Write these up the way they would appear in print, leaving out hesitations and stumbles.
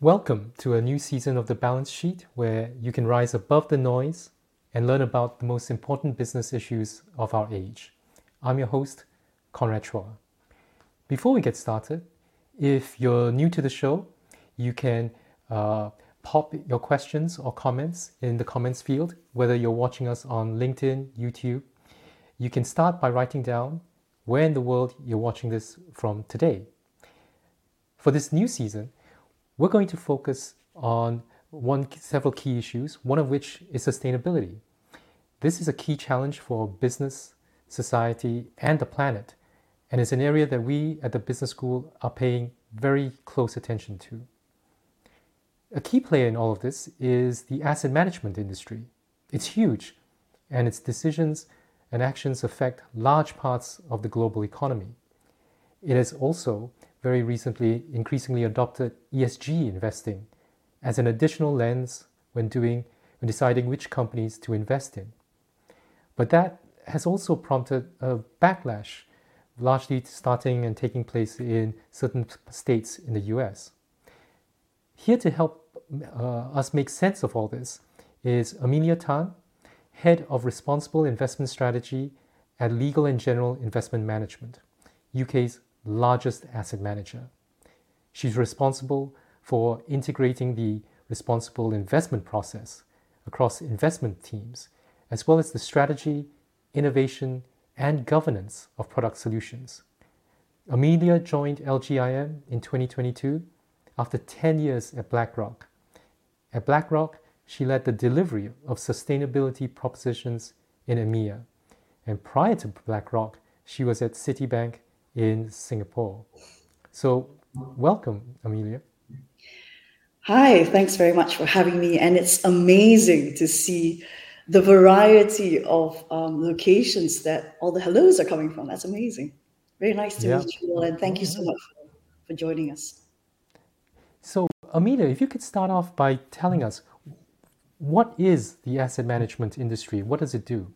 Welcome to a new season of The Balance Sheet, where you can rise above the noise and learn about the most important business issues of our age. I'm your host, Conrad Chua. Before we get started, if you're new to the show, you can pop your questions or comments in the comments field, whether you're watching us on LinkedIn, YouTube. You can start by writing down where in the world you're watching this from today. For this new season, we're going to focus on several key issues, one of which is sustainability. This is a key challenge for business, society, and the planet, and it's an area that we at the business school are paying very close attention to. A key player in all of this is the asset management industry. It's huge, and its decisions and actions affect large parts of the global economy. It has also very recently increasingly adopted ESG investing as an additional lens when deciding which companies to invest in. But that has also prompted a backlash, largely starting and taking place in certain states in the US. Here to help us make sense of all this is Amelia Tan, Head of Responsible Investment Strategy at Legal and General Investment Management, UK's largest asset manager. She's responsible for integrating the responsible investment process across investment teams, as well as the strategy, innovation, and governance of product solutions. Amelia joined LGIM in 2022 after 10 years at BlackRock. At BlackRock, she led the delivery of sustainability propositions in EMEA. And prior to BlackRock, she was at Citibank in Singapore. So welcome, Amelia. Hi, thanks very much for having me. And it's amazing to see the variety of locations that all the hellos are coming from. That's amazing. Very nice to meet you all, and thank you so much for joining us. So Amelia, if you could start off by telling us, what is the asset management industry? What does it do?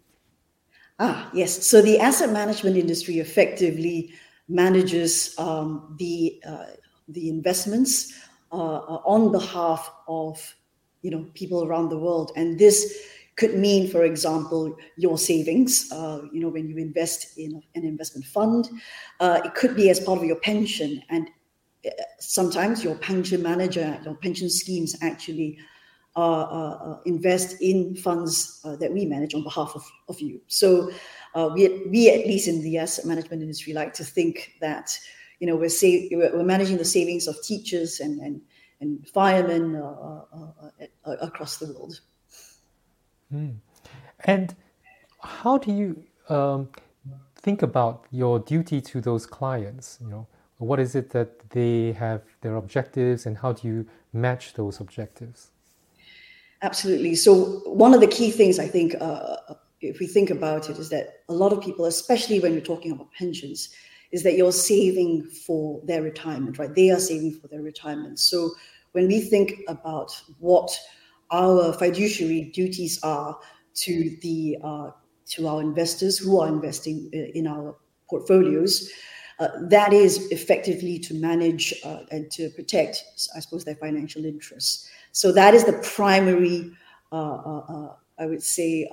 Yes. So the asset management industry effectively manages the investments on behalf of people around the world. And this could mean, for example, your savings, when you invest in an investment fund. It could be as part of your pension. And sometimes your pension manager, your pension schemes actually invest in funds that we manage on behalf of you. So we at least in the asset management industry like to think that we're managing the savings of teachers and firemen across the world. Mm. And how do you think about your duty to those clients? What is it that they have their objectives, and how do you match those objectives? Absolutely. So one of the key things I think, if we think about it, is that a lot of people, especially when you're talking about pensions, is that you're saving for their retirement, right? They are saving for their retirement. So when we think about what our fiduciary duties are to the to our investors who are investing in our portfolios, that is effectively to manage and to protect, I suppose, their financial interests. So that is the primary, I would say,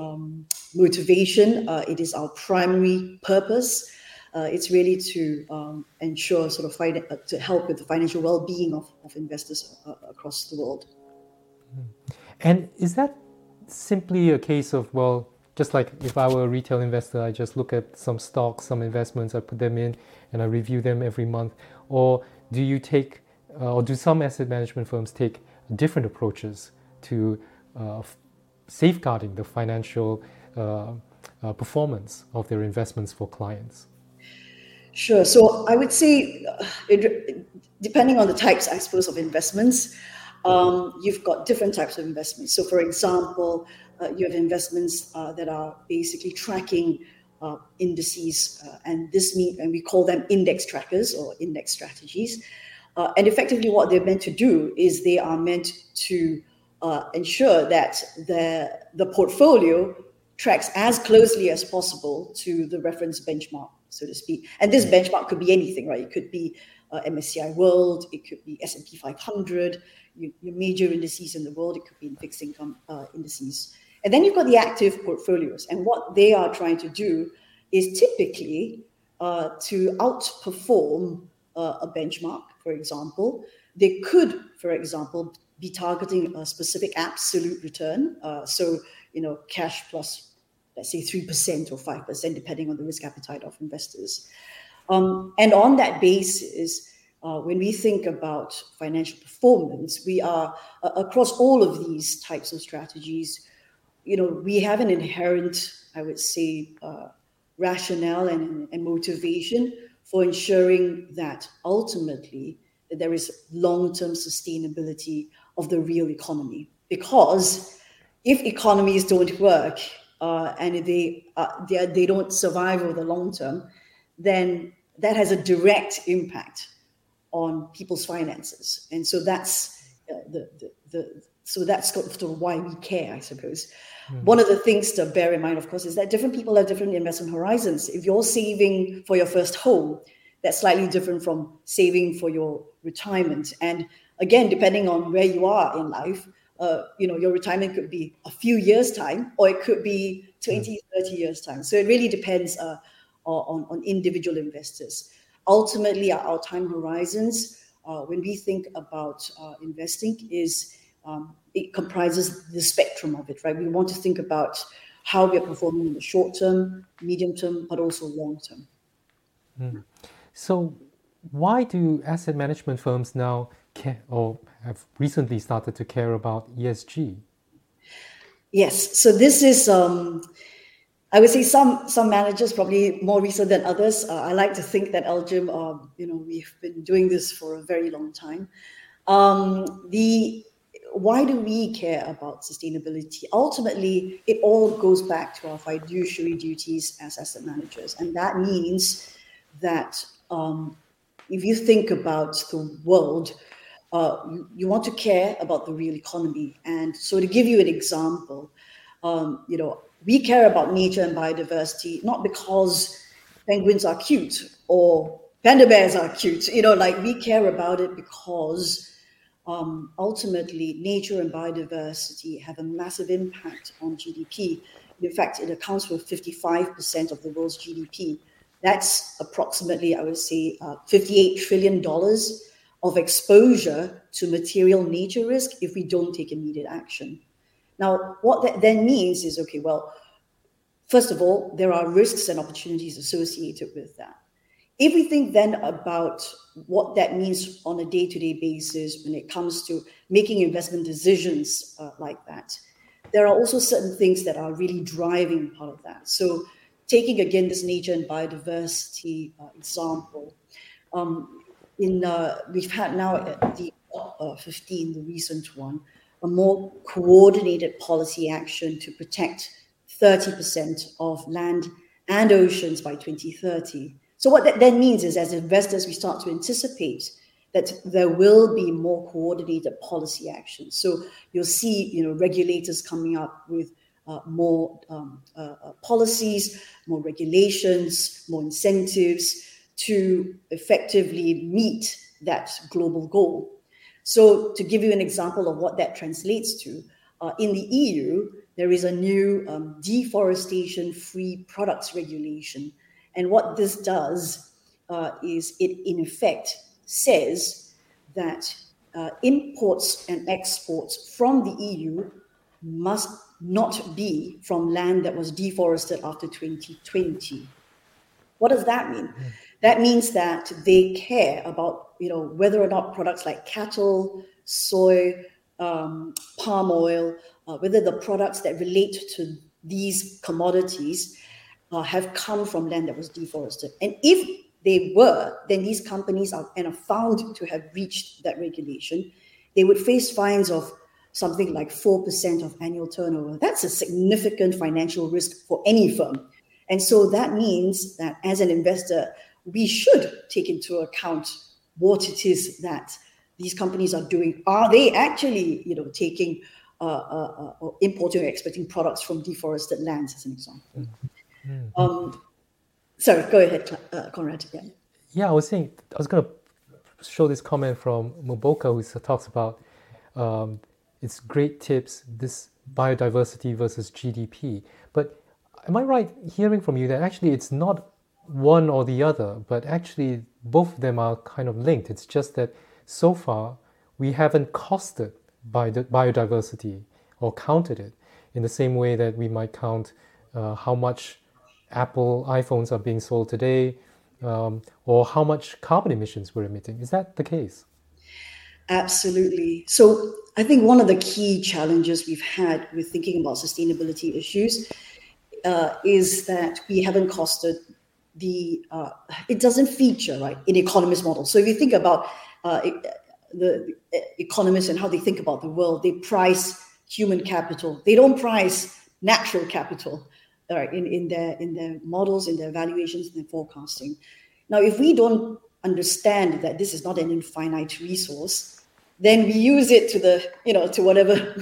motivation. It is our primary purpose. It's really to ensure to help with the financial well-being of investors across the world. And is that simply a case of, just like if I were a retail investor, I just look at some stocks, some investments, I put them in and I review them every month? Or do you take, or do some asset management firms take different approaches to safeguarding the financial performance of their investments for clients? Sure. So I would say, depending on the types, I suppose, of investments, you've got different types of investments. So for example, you have investments that are basically tracking indices, and we call them index trackers or index strategies. And effectively, what they're meant to do is they are meant to ensure that the portfolio tracks as closely as possible to the reference benchmark, so to speak. And this benchmark could be anything, right? It could be MSCI World, it could be S&P 500, your major indices in the world, it could be in fixed income indices. And then you've got the active portfolios. And what they are trying to do is typically to outperform a benchmark, for example. They could, for example, be targeting a specific absolute return. So, you know, cash plus, let's say 3% or 5%, depending on the risk appetite of investors. And on that basis, when we think about financial performance, we are across all of these types of strategies, you know, we have an inherent, I would say, rationale and motivation for ensuring that ultimately that there is long-term sustainability of the real economy. Because if economies don't work and if they don't survive over the long term, then that has a direct impact on people's finances. And so that's so that's sort of why we care, I suppose. Mm-hmm. One of the things to bear in mind, of course, is that different people have different investment horizons. If you're saving for your first home, that's slightly different from saving for your retirement. And again, depending on where you are in life, you know, your retirement could be a few years' time, or it could be 20, 30 years' time. So it really depends on individual investors. Ultimately, our time horizons, when we think about investing, is it comprises the spectrum of it, right? We want to think about how we are performing in the short term, medium term, but also long term. Mm. So why do asset management firms now care or have recently started to care about ESG? Yes. So this is, I would say some managers, probably more recent than others. I like to think that Elgin, you know, we've been doing this for a very long time. Why do we care about sustainability? Ultimately, it all goes back to our fiduciary duties as asset managers. And that means that if you think about the world, you want to care about the real economy. And so to give you an example, you know, we care about nature and biodiversity, not because penguins are cute or panda bears are cute. You know, like we care about it because ultimately nature and biodiversity have a massive impact on GDP. In fact, it accounts for 55% of the world's GDP. That's approximately, I would say, $58 trillion of exposure to material nature risk if we don't take immediate action. Now, what that then means is, okay, well, first of all, there are risks and opportunities associated with that. If we think then about what that means on a day-to-day basis when it comes to making investment decisions like that, there are also certain things that are really driving part of that. So taking, again, this nature and biodiversity example, we've had now at the COP15, the recent one, a more coordinated policy action to protect 30% of land and oceans by 2030. So what that then means is, as investors, we start to anticipate that there will be more coordinated policy action. So you'll see, you know, regulators coming up with more policies, more regulations, more incentives to effectively meet that global goal. So to give you an example of what that translates to, in the EU, there is a new deforestation-free products regulation. And what this does is it, in effect, says that imports and exports from the EU must not be from land that was deforested after 2020. What does that mean? That means that they care about, you know, whether or not products like cattle, soy, palm oil, whether the products that relate to these commodities have come from land that was deforested. And if they were, then these companies are found to have breached that regulation. They would face fines of something like 4% of annual turnover. That's a significant financial risk for any firm. And so that means that as an investor, we should take into account what it is that these companies are doing. Are they actually, you know, taking or importing or exporting products from deforested lands, as an example? Mm-hmm. Sorry, go ahead, Conrad. Yeah, I was going to show this comment from Muboka, who talks about it's great tips, this biodiversity versus GDP. But am I right hearing from you that actually it's not one or the other, but actually both of them are kind of linked? It's just that so far we haven't costed biodiversity or counted it in the same way that we might count how much Apple iPhones are being sold today, or how much carbon emissions we're emitting. Is that the case? Absolutely. So I think one of the key challenges we've had with thinking about sustainability issues is that we haven't costed it doesn't feature, right, in economist models. So if you think about the economists and how they think about the world, they price human capital. They don't price natural capital, right, in their models, in their valuations, in their forecasting. Now, if we don't understand that this is not an infinite resource, then we use it to to whatever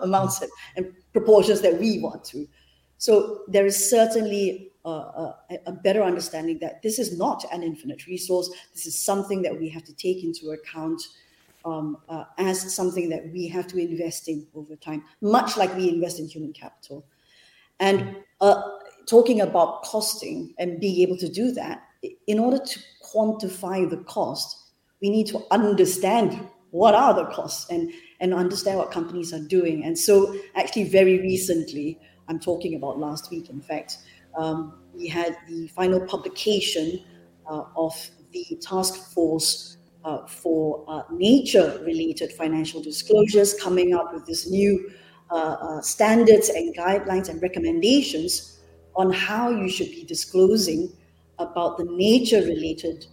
amounts and proportions that we want to. So there is certainly a better understanding that this is not an infinite resource. This is something that we have to take into account as something that we have to invest in over time, much like we invest in human capital. And talking about costing and being able to do that, in order to quantify the cost, we need to understand what are the costs and understand what companies are doing. And so actually very recently, I'm talking about last week, in fact, we had the final publication of the task force for nature-related financial disclosures, coming up with this new standards and guidelines and recommendations on how you should be disclosing about the nature-related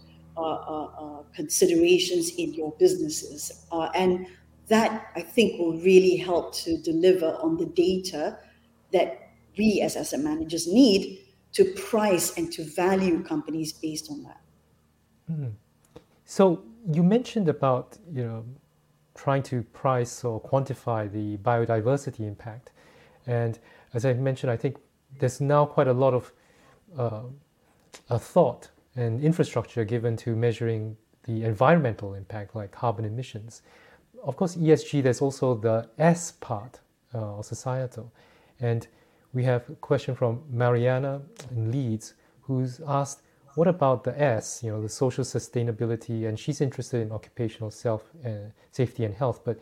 considerations in your businesses. And that, I think, will really help to deliver on the data that we as asset managers need to price and to value companies based on that. Mm. So you mentioned about trying to price or quantify the biodiversity impact. And as I mentioned, I think there's now quite a lot of thought and infrastructure given to measuring the environmental impact, like carbon emissions. Of course, ESG, there's also the S part, or societal. And we have a question from Mariana in Leeds, who's asked, what about the S, the social sustainability? And she's interested in occupational safety and health. But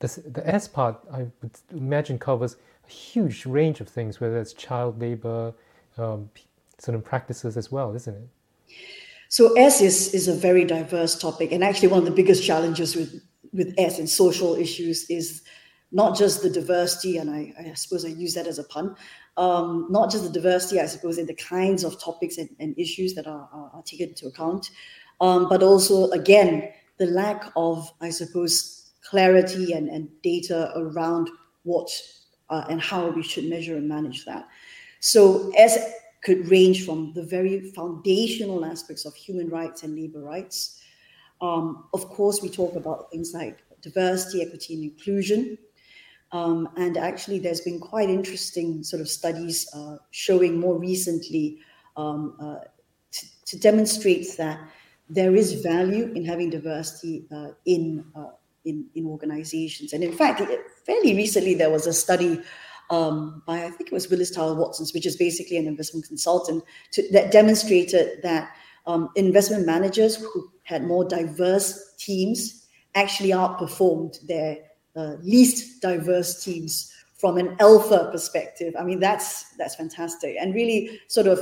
the S part, I would imagine, covers a huge range of things, whether it's child labor, certain practices as well, isn't it? So S is a very diverse topic. And actually, one of the biggest challenges with S and social issues is not just the diversity, and I suppose I use that as a pun, not just the diversity, I suppose, in the kinds of topics and issues that are taken into account, but also, again, the lack of, I suppose, clarity and data around what and how we should measure and manage that. So as it could range from the very foundational aspects of human rights and labor rights. Of course, we talk about things like diversity, equity, and inclusion. And actually, there's been quite interesting sort of studies showing more recently to demonstrate that there is value in having diversity in organizations. And in fact, fairly recently, there was a study by, I think it was Willis Towers Watson, which is basically an investment consultant, that demonstrated that investment managers who had more diverse teams actually outperformed their least diverse teams from an alpha perspective. I mean, that's fantastic, and really sort of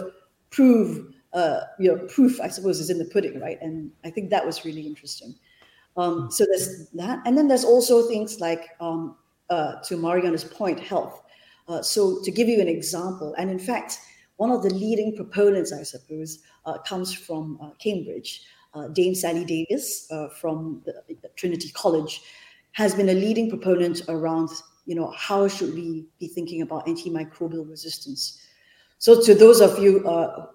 proof, I suppose, is in the pudding, right? And I think that was really interesting. So there's that, and then there's also things like to Mariana's point, health. So to give you an example, and in fact, one of the leading proponents, I suppose, comes from Cambridge. Dame Sally Davis from the Trinity College has been a leading proponent around, how should we be thinking about antimicrobial resistance? So to those of you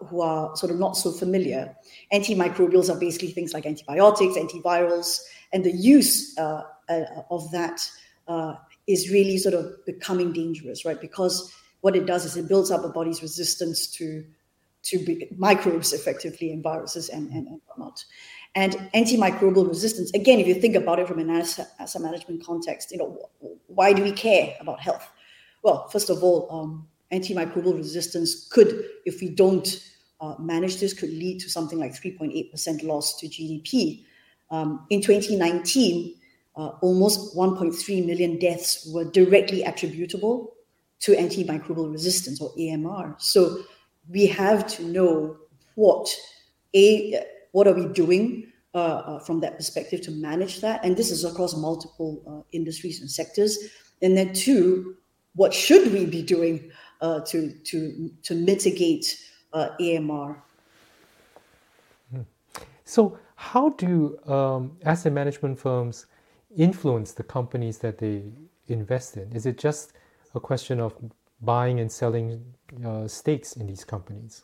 who are sort of not so familiar, antimicrobials are basically things like antibiotics, antivirals, and the use of that is really sort of becoming dangerous, right? Because what it does is it builds up a body's resistance to microbes, effectively, and viruses and whatnot. And antimicrobial resistance, again, if you think about it from an asset management context, you know, why do we care about health? Well, first of all, antimicrobial resistance could, if we don't manage this, could lead to something like 3.8% loss to GDP. In 2019, almost 1.3 million deaths were directly attributable to antimicrobial resistance, or AMR. So we have to know what are we doing from that perspective to manage that. And this is across multiple industries and sectors. And then two, what should we be doing to mitigate AMR? So how do asset management firms influence the companies that they invest in? Is it just a question of buying and selling stakes in these companies?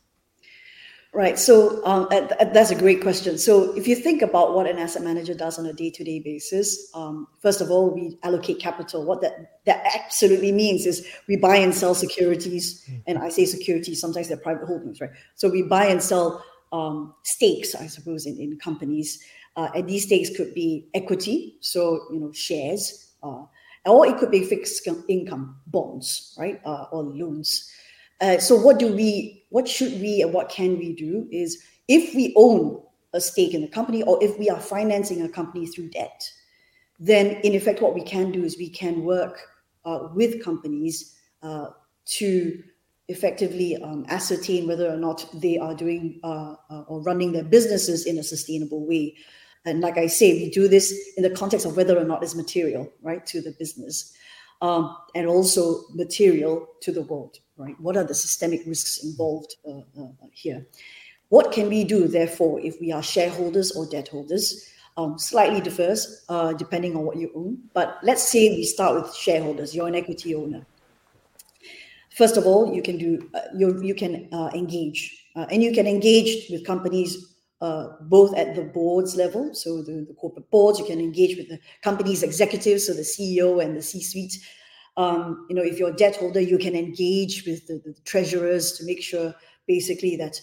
Right. So that's a great question. So if you think about what an asset manager does on a day-to-day basis, first of all, we allocate capital. What that absolutely means is we buy and sell securities. And I say securities, sometimes they're private holdings, right? So we buy and sell stakes, I suppose, in companies. And these stakes could be equity, so, you know, shares, or it could be fixed income, bonds, right, or loans. So what should we and what can we do is, if we own a stake in the company or if we are financing a company through debt, then in effect what we can do is we can work with companies to effectively ascertain whether or not they are doing or running their businesses in a sustainable way. And like I say, we do this in the context of whether or not it's material, right, to the business. And also material to the world, right? What are the systemic risks involved here? What can we do, therefore, if we are shareholders or debt holders? Slightly differs depending on what you own. But let's say we start with shareholders. You're an equity owner. First of all, you can do engage, and you can engage with companies both at the boards level, so the corporate boards. You can engage with the company's executives, so the CEO and the C-suite. You know, if you're a debt holder, you can engage with the treasurers to make sure, basically, that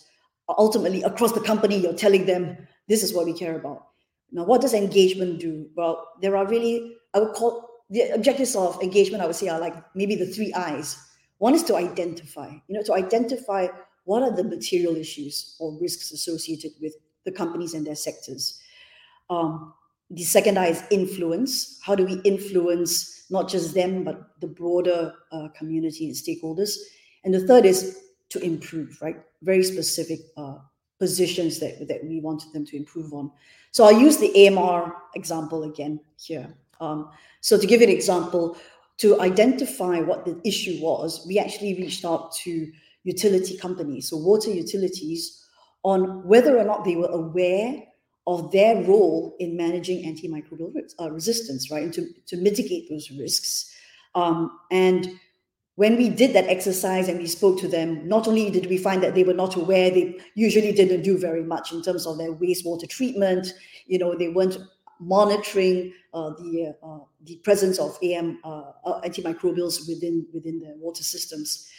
ultimately across the company, you're telling them, this is what we care about. Now, what does engagement do? Well, there are really, I would call the objectives of engagement, I would say, are like maybe the 3 I's. One is to identify, what are the material issues or risks associated with the companies and their sectors? The second I is influence. How do we influence not just them, but the broader community and stakeholders? And the third is to improve, right? Very specific positions that we wanted them to improve on. So I'll use the AMR example again here. So to give you an example, to identify what the issue was, we actually reached out to utility companies, so water utilities, on whether or not they were aware of their role in managing antimicrobial resistance, right, and to mitigate those risks. And when we did that exercise and we spoke to them, not only did we find that they were not aware, they usually didn't do very much in terms of their wastewater treatment. You know, they weren't monitoring the presence of antimicrobials within their water systems.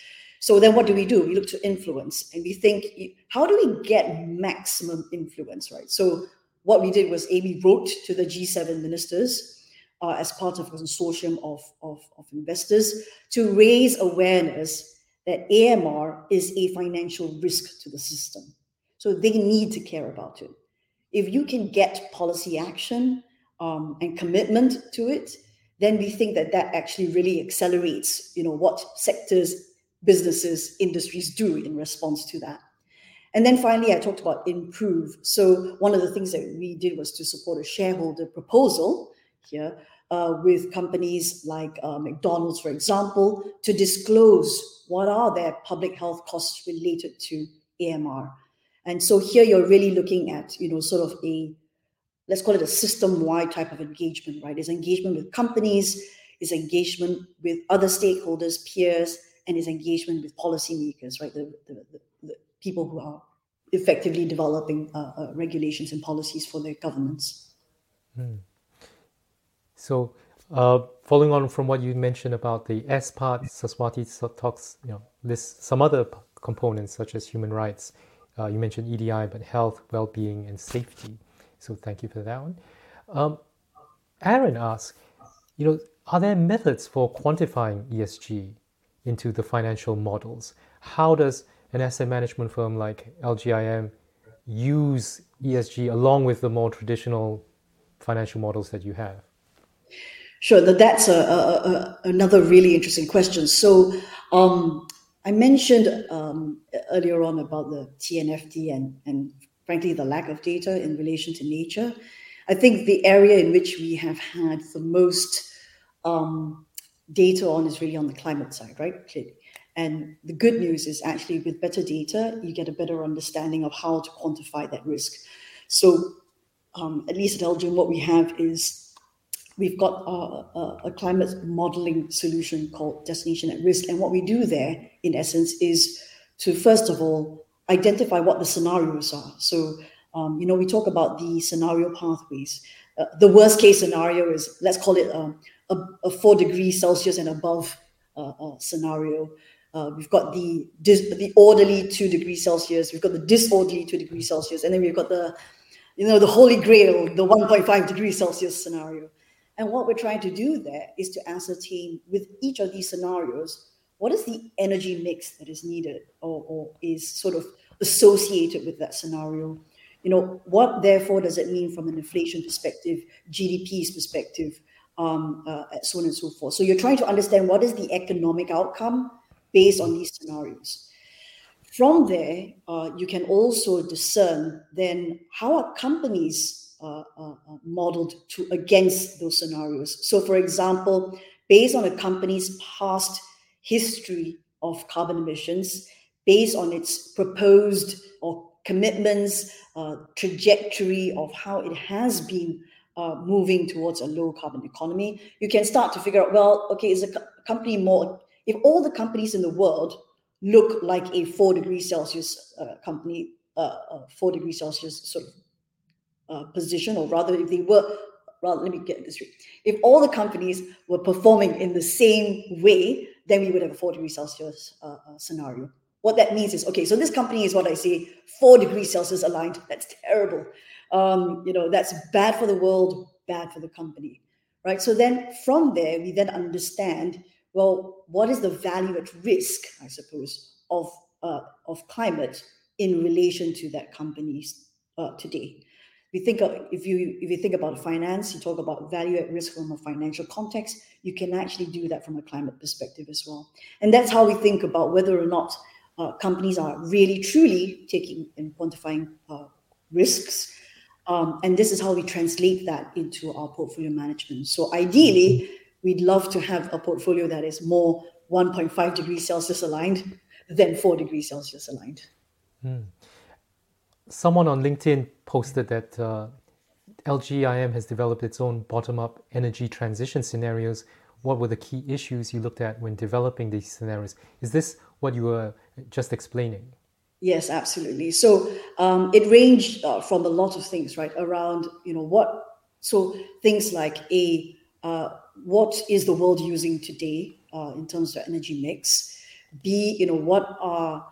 So then what do? We look to influence, and we think, how do we get maximum influence, right? So what we did was, we wrote to the G7 ministers as part of a consortium of investors to raise awareness that AMR is a financial risk to the system. So they need to care about it. If you can get policy action and commitment to it, then we think that actually really accelerates, you know, what sectors, businesses, industries do in response to that. And then finally, I talked about improve. So one of the things that we did was to support a shareholder proposal here with companies like McDonald's, for example, to disclose what are their public health costs related to AMR. And so here you're really looking at, you know, sort of let's call it a system-wide type of engagement, right? It's engagement with companies, it's engagement with other stakeholders, peers, and his engagement with policymakers, right? The people who are effectively developing regulations and policies for their governments. Mm. So, following on from what you mentioned about the S part, Saraswati talks, you know, lists some other components such as human rights. You mentioned EDI, but health, well-being, and safety. So thank you for that one. Aaron asks, are there methods for quantifying ESG into the financial models? How does an asset management firm like LGIM use ESG along with the more traditional financial models that you have? Sure, that's another really interesting question. So I mentioned earlier on about the TNFD and frankly the lack of data in relation to nature. I think the area in which we have had the most data on is really on the climate side, right? Clearly. And the good news is actually with better data, you get a better understanding of how to quantify that risk. So at least at LGIM, what we have is we've got a climate modeling solution called Destination at Risk. And what we do there, in essence, is to, first of all, identify what the scenarios are. So, we talk about the scenario pathways. The worst case scenario is, let's call it a 4 degrees Celsius and above scenario. We've got the orderly 2 degrees Celsius. We've got the disorderly 2 degrees Celsius, and then we've got the holy grail, the 1.5 degrees Celsius scenario. And what we're trying to do there is to ascertain with each of these scenarios what is the energy mix that is needed or is sort of associated with that scenario. What therefore does it mean from an inflation perspective, GDP's perspective, so on and so forth. So you're trying to understand what is the economic outcome based on these scenarios. From there, you can also discern then how are companies modeled to against those scenarios. So for example, based on a company's past history of carbon emissions, based on its proposed or commitments, trajectory of how it has been moving towards a low carbon economy, you can start to figure out, is a company more, if all the companies in the world look like a 4 degrees Celsius company, 4 degrees Celsius sort of position, or rather if they were, let me get this right. If all the companies were performing in the same way, then we would have a 4 degrees Celsius scenario. What that means is, so this company is what I say, 4 degrees Celsius aligned. That's terrible. That's bad for the world, bad for the company, right? So then from there, we then understand, what is the value at risk, I suppose, of climate in relation to that company today? We think of, if you think about finance, you talk about value at risk from a financial context. You can actually do that from a climate perspective as well, and that's how we think about whether or not companies are really, truly taking and quantifying risks. And this is how we translate that into our portfolio management. So ideally, we'd love to have a portfolio that is more 1.5 degrees Celsius aligned than 4 degrees Celsius aligned. Mm. Someone on LinkedIn posted that LGIM has developed its own bottom-up energy transition scenarios. What were the key issues you looked at when developing these scenarios? Is this what you were just explaining? Yes, absolutely. So it ranged from a lot of things, right? Around, things like what is the world using today in terms of energy mix? B, what are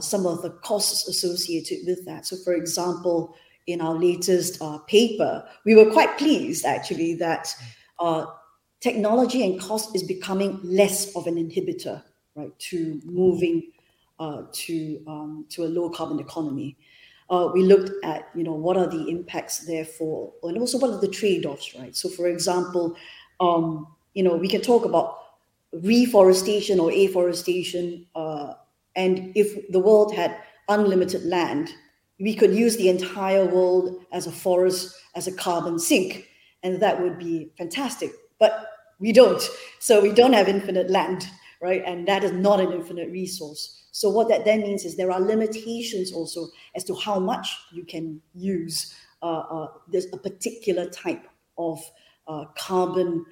some of the costs associated with that? So for example, in our latest paper, we were quite pleased actually that technology and cost is becoming less of an inhibitor, right, to moving to a low carbon economy. We looked at, what are the impacts therefore, and also what are the trade-offs, right? So for example, we can talk about reforestation or afforestation. And if the world had unlimited land, we could use the entire world as a forest, as a carbon sink. And that would be fantastic, but we don't. So we don't have infinite land, right? And that is not an infinite resource. So what that then means is there are limitations also as to how much you can use this a particular type of carbon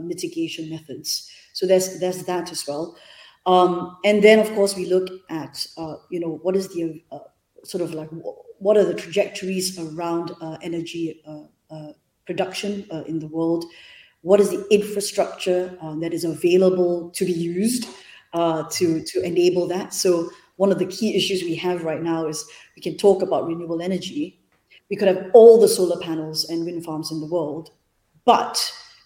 mitigation methods. So there's that as well. And then, of course, we look at, what is the what are the trajectories around energy production in the world? What is the infrastructure that is available to be used to enable that? So one of the key issues we have right now is we can talk about renewable energy, We could have all the solar panels and wind farms in the world, but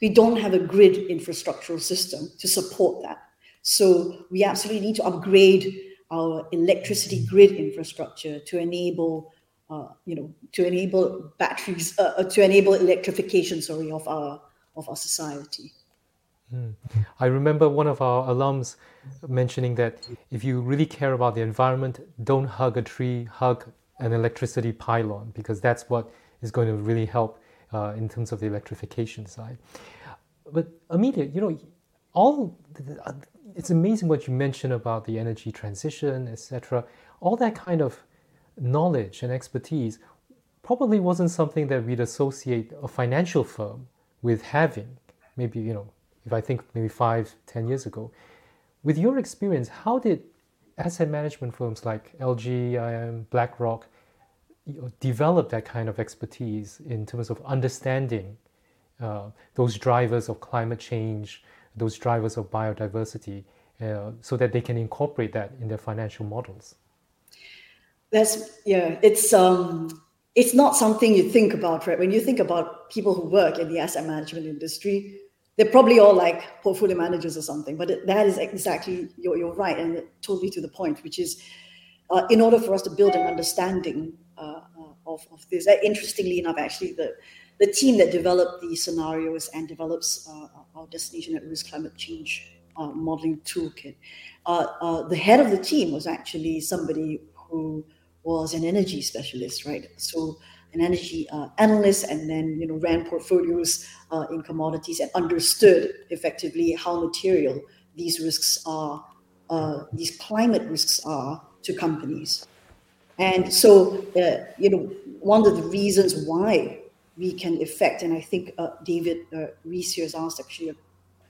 we don't have a grid infrastructural system to support that. So we absolutely need to upgrade our electricity grid infrastructure to enable, batteries, to enable electrification, of our society. Mm. I remember one of our alums mentioning that if you really care about the environment, don't hug a tree, hug an electricity pylon, because that's what is going to really help in terms of the electrification side. But Amelia, it's amazing what you mentioned about the energy transition, etc. All that kind of knowledge and expertise probably wasn't something that we'd associate a financial firm with having. Maybe, if I think maybe 5-10 years ago. With your experience, how did asset management firms like LG, IM, BlackRock develop that kind of expertise in terms of understanding those drivers of climate change, those drivers of biodiversity, so that they can incorporate that in their financial models? It's not something you think about, right? When you think about people who work in the asset management industry, they're probably all like portfolio managers or something, but that is exactly, you're right, and totally to the point, which is in order for us to build an understanding of this. Interestingly enough, actually, the team that developed the scenarios and develops our Destination at Risk climate change modeling toolkit, the head of the team was actually somebody who was an energy specialist, right? So an energy analyst, and then ran portfolios in commodities and understood effectively how material these risks are, these climate risks are to companies. And so, one of the reasons why we can affect, and I think David Rees here has asked actually a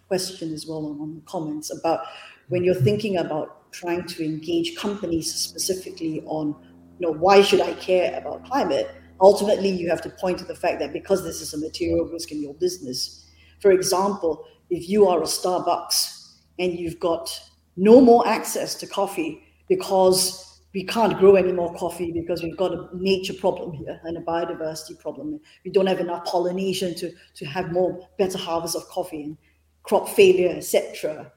question as well on comments about when you're thinking about trying to engage companies specifically on, why should I care about climate? Ultimately, you have to point to the fact that because this is a material risk in your business. For example, if you are a Starbucks and you've got no more access to coffee because we can't grow any more coffee because we've got a nature problem here and a biodiversity problem. We don't have enough pollination to have better harvest of coffee and crop failure, etc.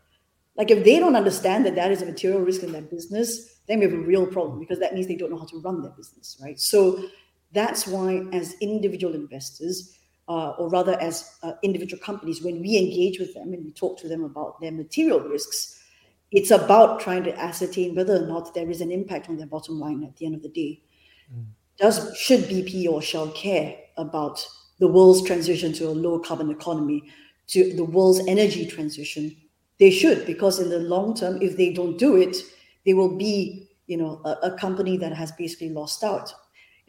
Like if they don't understand that that is a material risk in their business, then we have a real problem because that means they don't know how to run their business, right? So that's why as individual investors, or rather as individual companies, when we engage with them and we talk to them about their material risks, it's about trying to ascertain whether or not there is an impact on their bottom line at the end of the day. Mm. Should BP or Shell care about the world's transition to a low carbon economy, to the world's energy transition? They should, because in the long term, if they don't do it, they will be, a company that has basically lost out.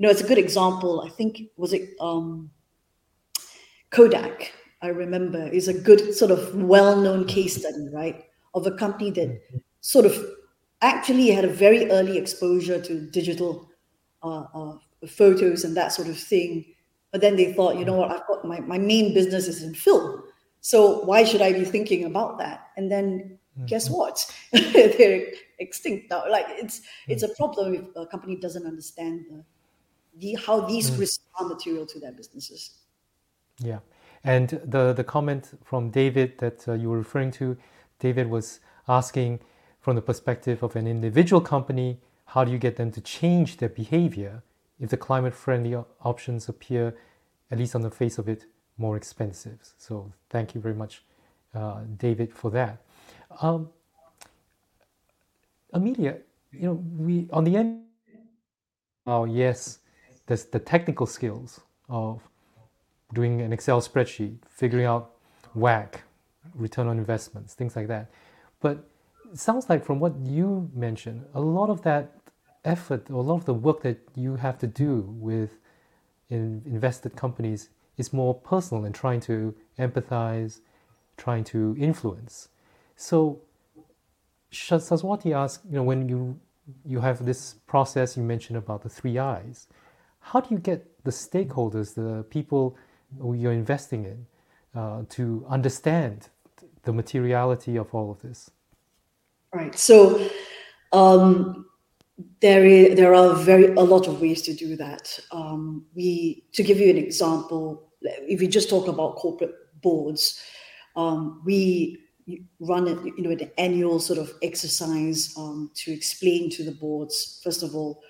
It's a good example. I think, Kodak, I remember, is a good sort of well-known case study, right? Of a company that sort of actually had a very early exposure to digital photos and that sort of thing. But then they thought, I've got my main business is in film. So why should I be thinking about that? And then guess what? They're extinct now. Like it's a problem if a company doesn't understand how these risks are material to their businesses. Yeah. And the comment from David that you were referring to, David was asking from the perspective of an individual company, how do you get them to change their behavior if the climate-friendly options appear, at least on the face of it, more expensive? So thank you very much, David, for that. Amelia, we on the end, there's the technical skills of doing an Excel spreadsheet, figuring out WACC, return on investments, things like that. But it sounds like from what you mentioned, a lot of that effort, or a lot of the work that you have to do with invested companies is more personal and trying to empathize, trying to influence. So Saraswati asked, when you have this process you mentioned about the 3 I's, how do you get the stakeholders, the people you're investing in, to understand the materiality of all of this? Right. So There are a lot of ways to do that. To give you an example, if we just talk about corporate boards, we run an annual sort of exercise to explain to the boards, first of all,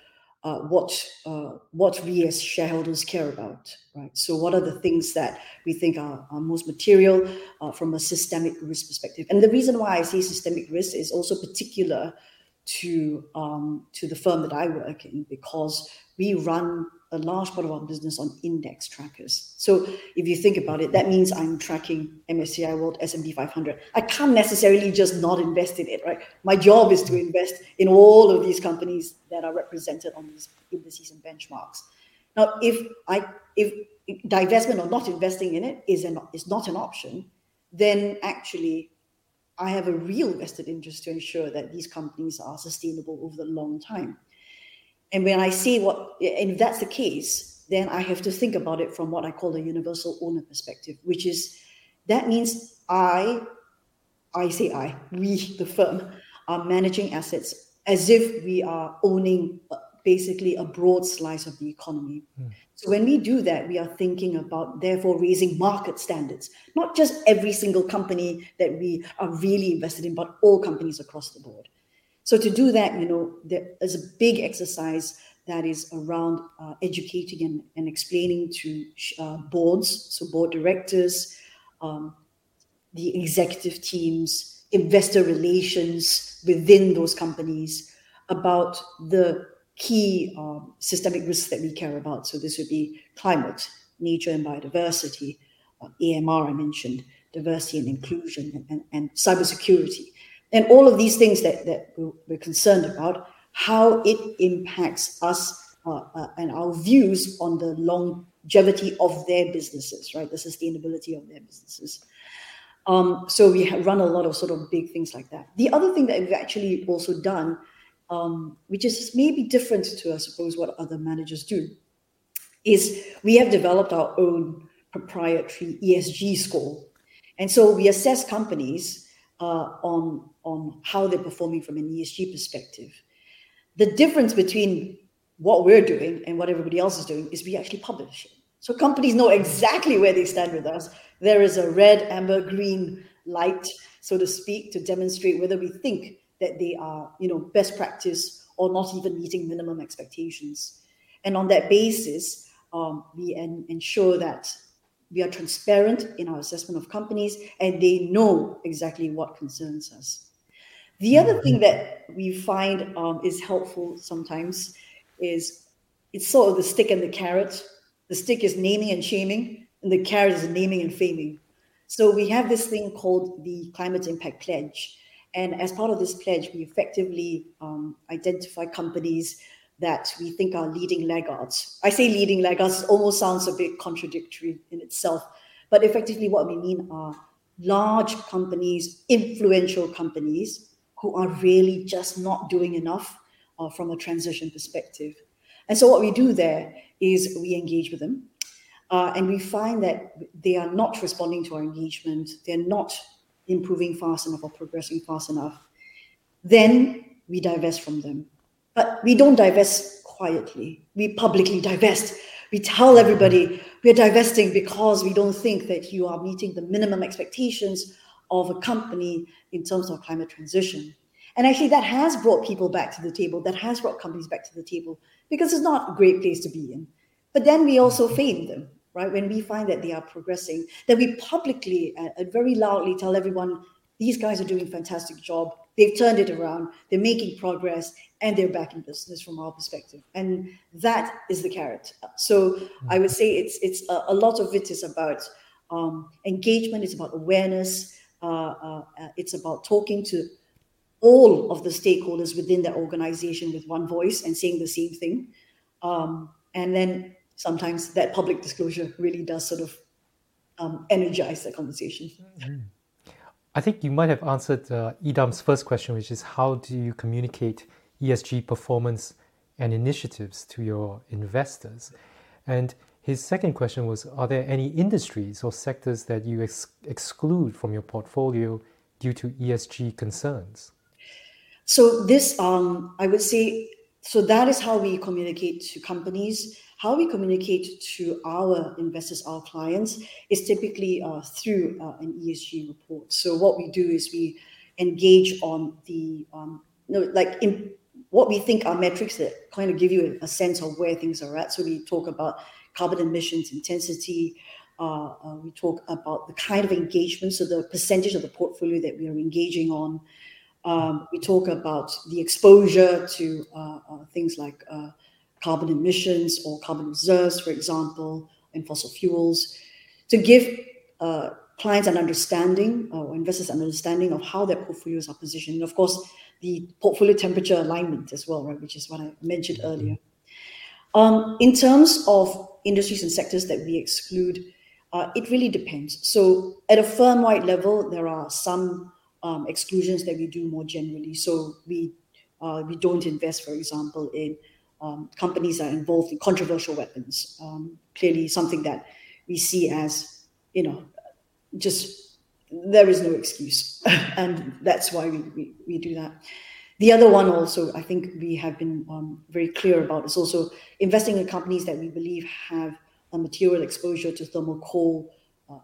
what we as shareholders care about, right? So what are the things that we think are most material from a systemic risk perspective? And the reason why I say systemic risk is also particular to the firm that I work in, because we run a large part of our business on index trackers. So if you think about it, that means I'm tracking MSCI World, S&P 500. I can't necessarily just not invest in it, right? My job is to invest in all of these companies that are represented on these indices and benchmarks. Now, if divestment or not investing in it is not an option, then actually I have a real vested interest to ensure that these companies are sustainable over the long time. And when I see and if that's the case, then I have to think about it from what I call a universal owner perspective, which is, that means we, the firm, are managing assets as if we are owning basically a broad slice of the economy. Mm. So when we do that, we are thinking about, therefore, raising market standards, not just every single company that we are really invested in, but all companies across the board. So to do that, there is a big exercise that is around educating and explaining to boards, so board directors, the executive teams, investor relations within those companies, about the key systemic risks that we care about. So this would be climate, nature and biodiversity, AMR I mentioned, diversity and inclusion, and cybersecurity. And all of these things that we're concerned about, how it impacts us and our views on the longevity of their businesses, right? The sustainability of their businesses. So we run a lot of sort of big things like that. The other thing that we've actually also done, which is maybe different to, I suppose, what other managers do, is we have developed our own proprietary ESG score. And so we assess companies on how they're performing from an ESG perspective. The difference between what we're doing and what everybody else is doing is we actually publish it. So companies know exactly where they stand with us. There is a red, amber, green light, so to speak, to demonstrate whether we think that they are, best practice or not even meeting minimum expectations. And on that basis, we ensure that we are transparent in our assessment of companies, and they know exactly what concerns us. The other thing that we find is helpful sometimes is, it's sort of the stick and the carrot. The stick is naming and shaming, and the carrot is naming and faming. So we have this thing called the Climate Impact Pledge. And as part of this pledge, we effectively identify companies that we think are leading laggards. I say leading laggards, almost sounds a bit contradictory in itself, but effectively what we mean are large companies, influential companies, who are really just not doing enough from a transition perspective. And so what we do there is we engage with them, and we find that they are not responding to our engagement, they're not improving fast enough or progressing fast enough. Then we divest from them. But we don't divest quietly. We publicly divest. We tell everybody we're divesting because we don't think that you are meeting the minimum expectations of a company in terms of climate transition. And actually, that has brought people back to the table. That has brought companies back to the table, because it's not a great place to be in. But then we also fame them, right? When we find that they are progressing, then we publicly and very loudly tell everyone, these guys are doing a fantastic job. They've turned it around, they're making progress, and they're back in business from our perspective. And that is the carrot. So I would say it's a lot of it is about engagement, it's about awareness, it's about talking to all of the stakeholders within that organization with one voice and saying the same thing. And then sometimes that public disclosure really does sort of energize the conversation. Mm-hmm. I think you might have answered Idam's first question, which is, how do you communicate ESG performance and initiatives to your investors? And his second question was, are there any industries or sectors that you exclude from your portfolio due to ESG concerns? So this, I would say, So that is how we communicate to companies. How we communicate to our investors, our clients, is typically through an ESG report. So what we do is we engage on the, what we think are metrics that kind of give you a sense of where things are at. So we talk about carbon emissions intensity. We talk about the kind of engagement, so the percentage of the portfolio that we are engaging on. We talk about the exposure to things like carbon emissions or carbon reserves, for example, and fossil fuels, to give clients an understanding or investors an understanding of how their portfolios are positioned. And of course, the portfolio temperature alignment as well, right, which is what I mentioned earlier. In terms of industries and sectors that we exclude, it really depends. So at a firm-wide level, there are some exclusions that we do more generally. So we don't invest, for example, in companies that are involved in controversial weapons. Clearly something that we see as, you know, just there is no excuse. And that's why we do that. The other one also, I think we have been very clear about, is also investing in companies that we believe have a material exposure to thermal coal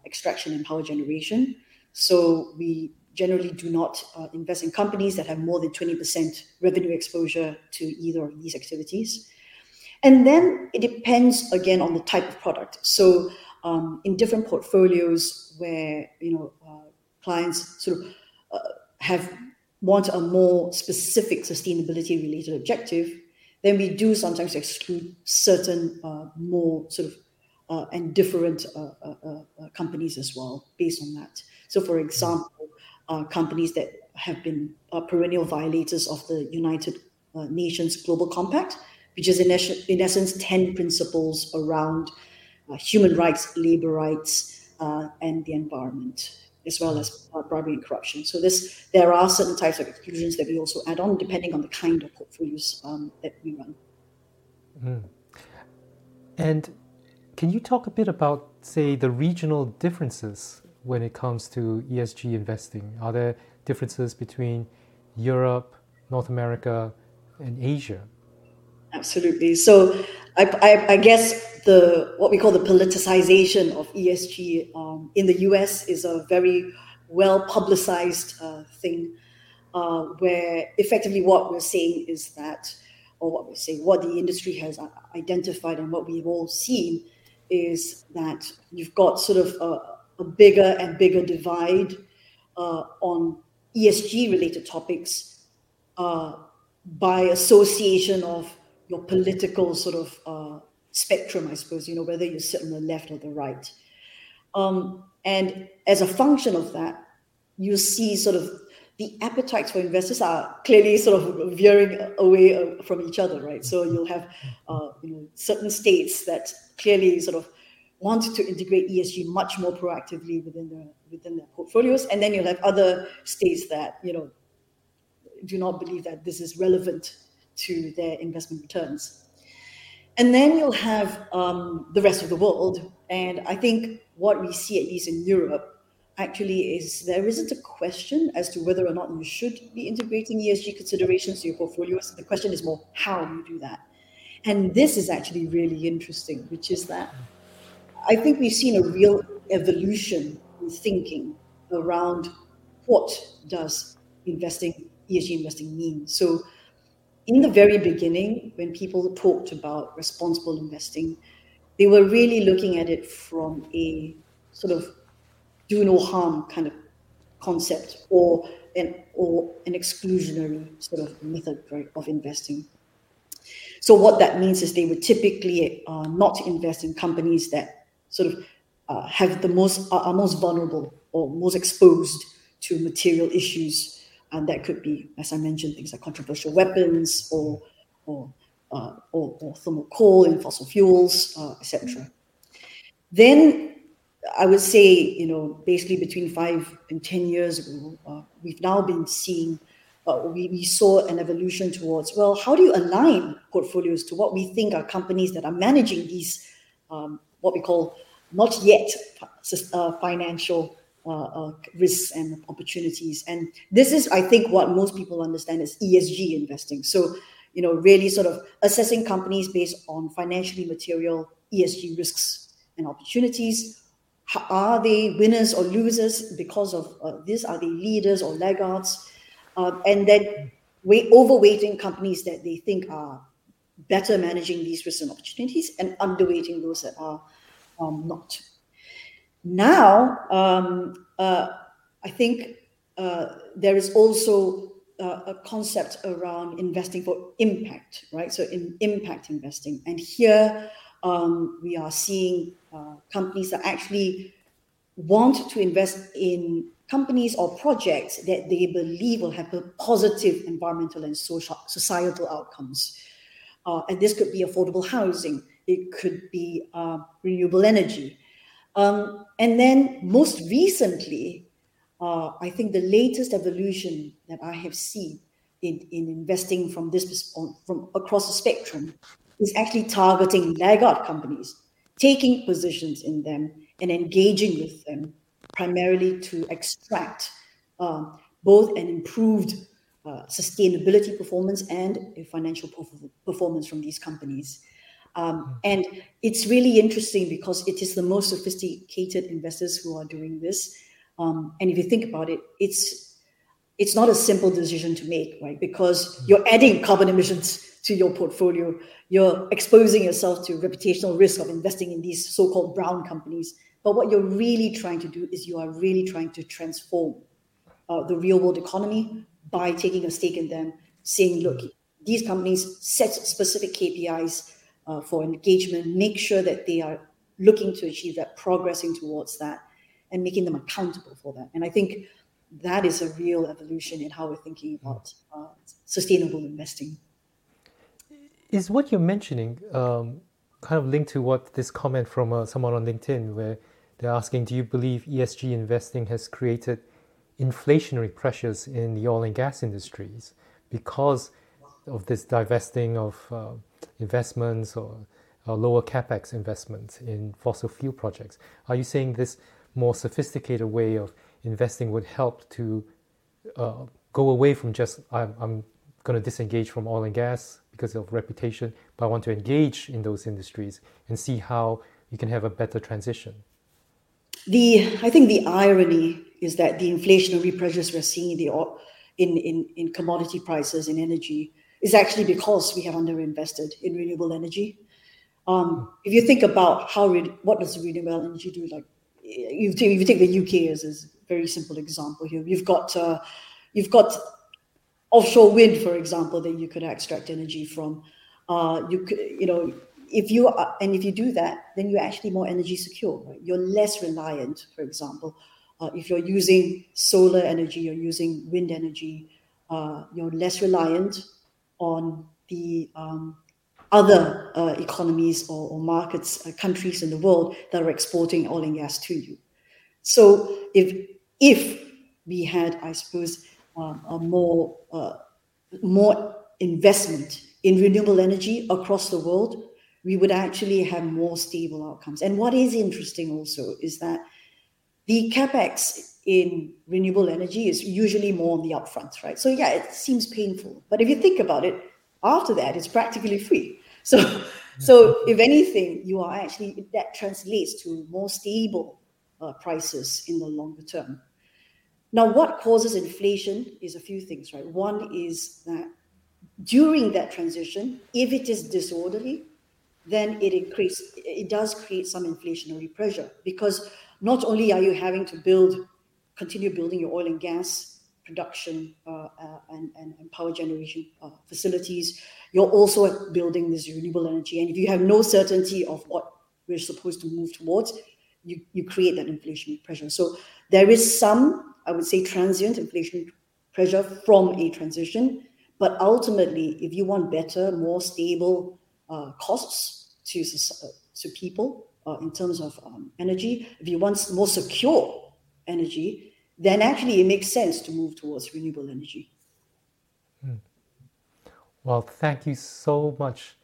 extraction and power generation. So we generally do not invest in companies that have more than 20% revenue exposure to either of these activities. And then it depends, again, on the type of product. So in different portfolios where, you know, clients sort of want a more specific sustainability-related objective, then we do sometimes exclude certain more sort of and different companies as well based on that. So, for example, companies that have been perennial violators of the United Nations Global Compact, which is in essence 10 principles around human rights, labor rights, and the environment, as well as bribery and corruption. So there are certain types of exclusions that we also add on, depending on the kind of portfolios that we run. Mm. And can you talk a bit about, say, the regional differences when it comes to ESG investing? Are there differences between Europe, North America, and Asia? Absolutely. So I guess what we call the politicization of ESG in the US is a very well-publicized thing, where effectively what we're saying is that, or what we're saying, what the industry has identified and what we've all seen is that you've got sort of a bigger and bigger divide on ESG-related topics by association of your political sort of spectrum, I suppose, you know, whether you sit on the left or the right. And as a function of that, you see sort of the appetites for investors are clearly sort of veering away from each other, right? So you'll have certain states that clearly sort of want to integrate ESG much more proactively within their portfolios, and then you'll have other states that, you know, do not believe that this is relevant to their investment returns. And then you'll have the rest of the world. And I think what we see, at least in Europe, actually is there isn't a question as to whether or not you should be integrating ESG considerations to your portfolios. The question is more how you do that. And this is actually really interesting, which is that I think we've seen a real evolution in thinking around what does ESG investing mean. So in the very beginning, when people talked about responsible investing, they were really looking at it from a sort of do no harm kind of concept or an exclusionary sort of method, right, of investing. So what that means is they would typically not invest in companies that sort of have are most vulnerable or most exposed to material issues, and that could be, as I mentioned, things like controversial weapons or thermal coal and fossil fuels, etc. Then I would say, you know, basically between 5 and 10 years ago, we've now been seeing. We saw an evolution towards, well, how do you align portfolios to what we think are companies that are managing these, what we call not yet financial risks and opportunities? And this is, I think, what most people understand as ESG investing. So you know, really sort of assessing companies based on financially material ESG risks and opportunities. Are they winners or losers because of this? Are they leaders or laggards? And then overweighting companies that they think are better managing these risks and opportunities and underweighting those that are not. Now, I think there is also a concept around investing for impact, right? So in impact investing. And here we are seeing companies that actually want to invest in companies or projects that they believe will have positive environmental and social, societal outcomes. And this could be affordable housing. It could be renewable energy. And then most recently, I think the latest evolution that I have seen in investing from this from across the spectrum is actually targeting laggard companies, taking positions in them and engaging with them primarily to extract both an improved sustainability performance and a financial performance from these companies. And it's really interesting because it is the most sophisticated investors who are doing this. And if you think about it, it's not a simple decision to make, right? Because you're adding carbon emissions to your portfolio. You're exposing yourself to reputational risk of investing in these so-called brown companies. But what you're really trying to do is you are really trying to transform the real world economy by taking a stake in them, saying, look, these companies set specific KPIs for engagement, make sure that they are looking to achieve that, progressing towards that, and making them accountable for that. And I think that is a real evolution in how we're thinking about sustainable investing. Is what you're mentioning kind of linked to what this comment from someone on LinkedIn, where they're asking, do you believe ESG investing has created inflationary pressures in the oil and gas industries because of this divesting of investments or lower capex investments in fossil fuel projects? Are you saying this more sophisticated way of investing would help to go away from just, I'm going to disengage from oil and gas because of reputation, but I want to engage in those industries and see how you can have a better transition? I think the irony is that the inflationary pressures we're seeing in commodity prices, in energy, is actually because we have underinvested in renewable energy. If you think about what does renewable energy do, like if you take the UK as a very simple example here, you've got offshore wind, for example, that you could extract energy from. If you do that, then you're actually more energy secure. Right? You're less reliant, for example, if you're using solar energy, you're using wind energy, you're less reliant on the other economies or markets, countries in the world that are exporting oil and gas to you. So if we had, I suppose, a more investment in renewable energy across the world, we would actually have more stable outcomes. And what is interesting also is that the capex in renewable energy is usually more on the upfront, right? So yeah, it seems painful, but if you think about it, after that, it's practically free. So if anything, that translates to more stable prices in the longer term. Now, what causes inflation is a few things, right? One is that during that transition, if it is disorderly, then it does create some inflationary pressure, because not only are you having to continue building your oil and gas production and power generation facilities, you're also building this renewable energy. And if you have no certainty of what we're supposed to move towards, you create that inflationary pressure. So there is some, I would say, transient inflationary pressure from a transition. But ultimately, if you want better, more stable costs to people in terms of energy, if you want more secure energy, then actually it makes sense to move towards renewable energy. Well, thank you so much,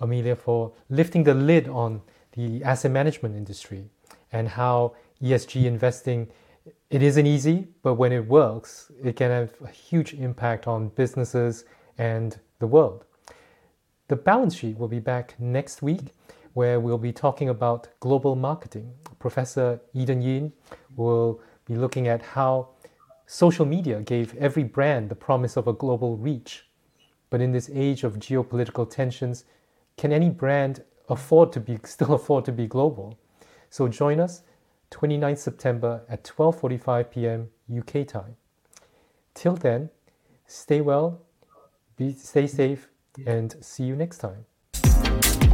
Amelia, for lifting the lid on the asset management industry and how ESG investing, it isn't easy, but when it works, it can have a huge impact on businesses and the world. The balance sheet will be back next week, where we'll be talking about global marketing. Professor Eden Yin will be looking at how social media gave every brand the promise of a global reach. But in this age of geopolitical tensions, can any brand still afford to be global? So join us 29th September at 12:45 p.m. UK time. Till then, stay well, stay safe, and see you next time.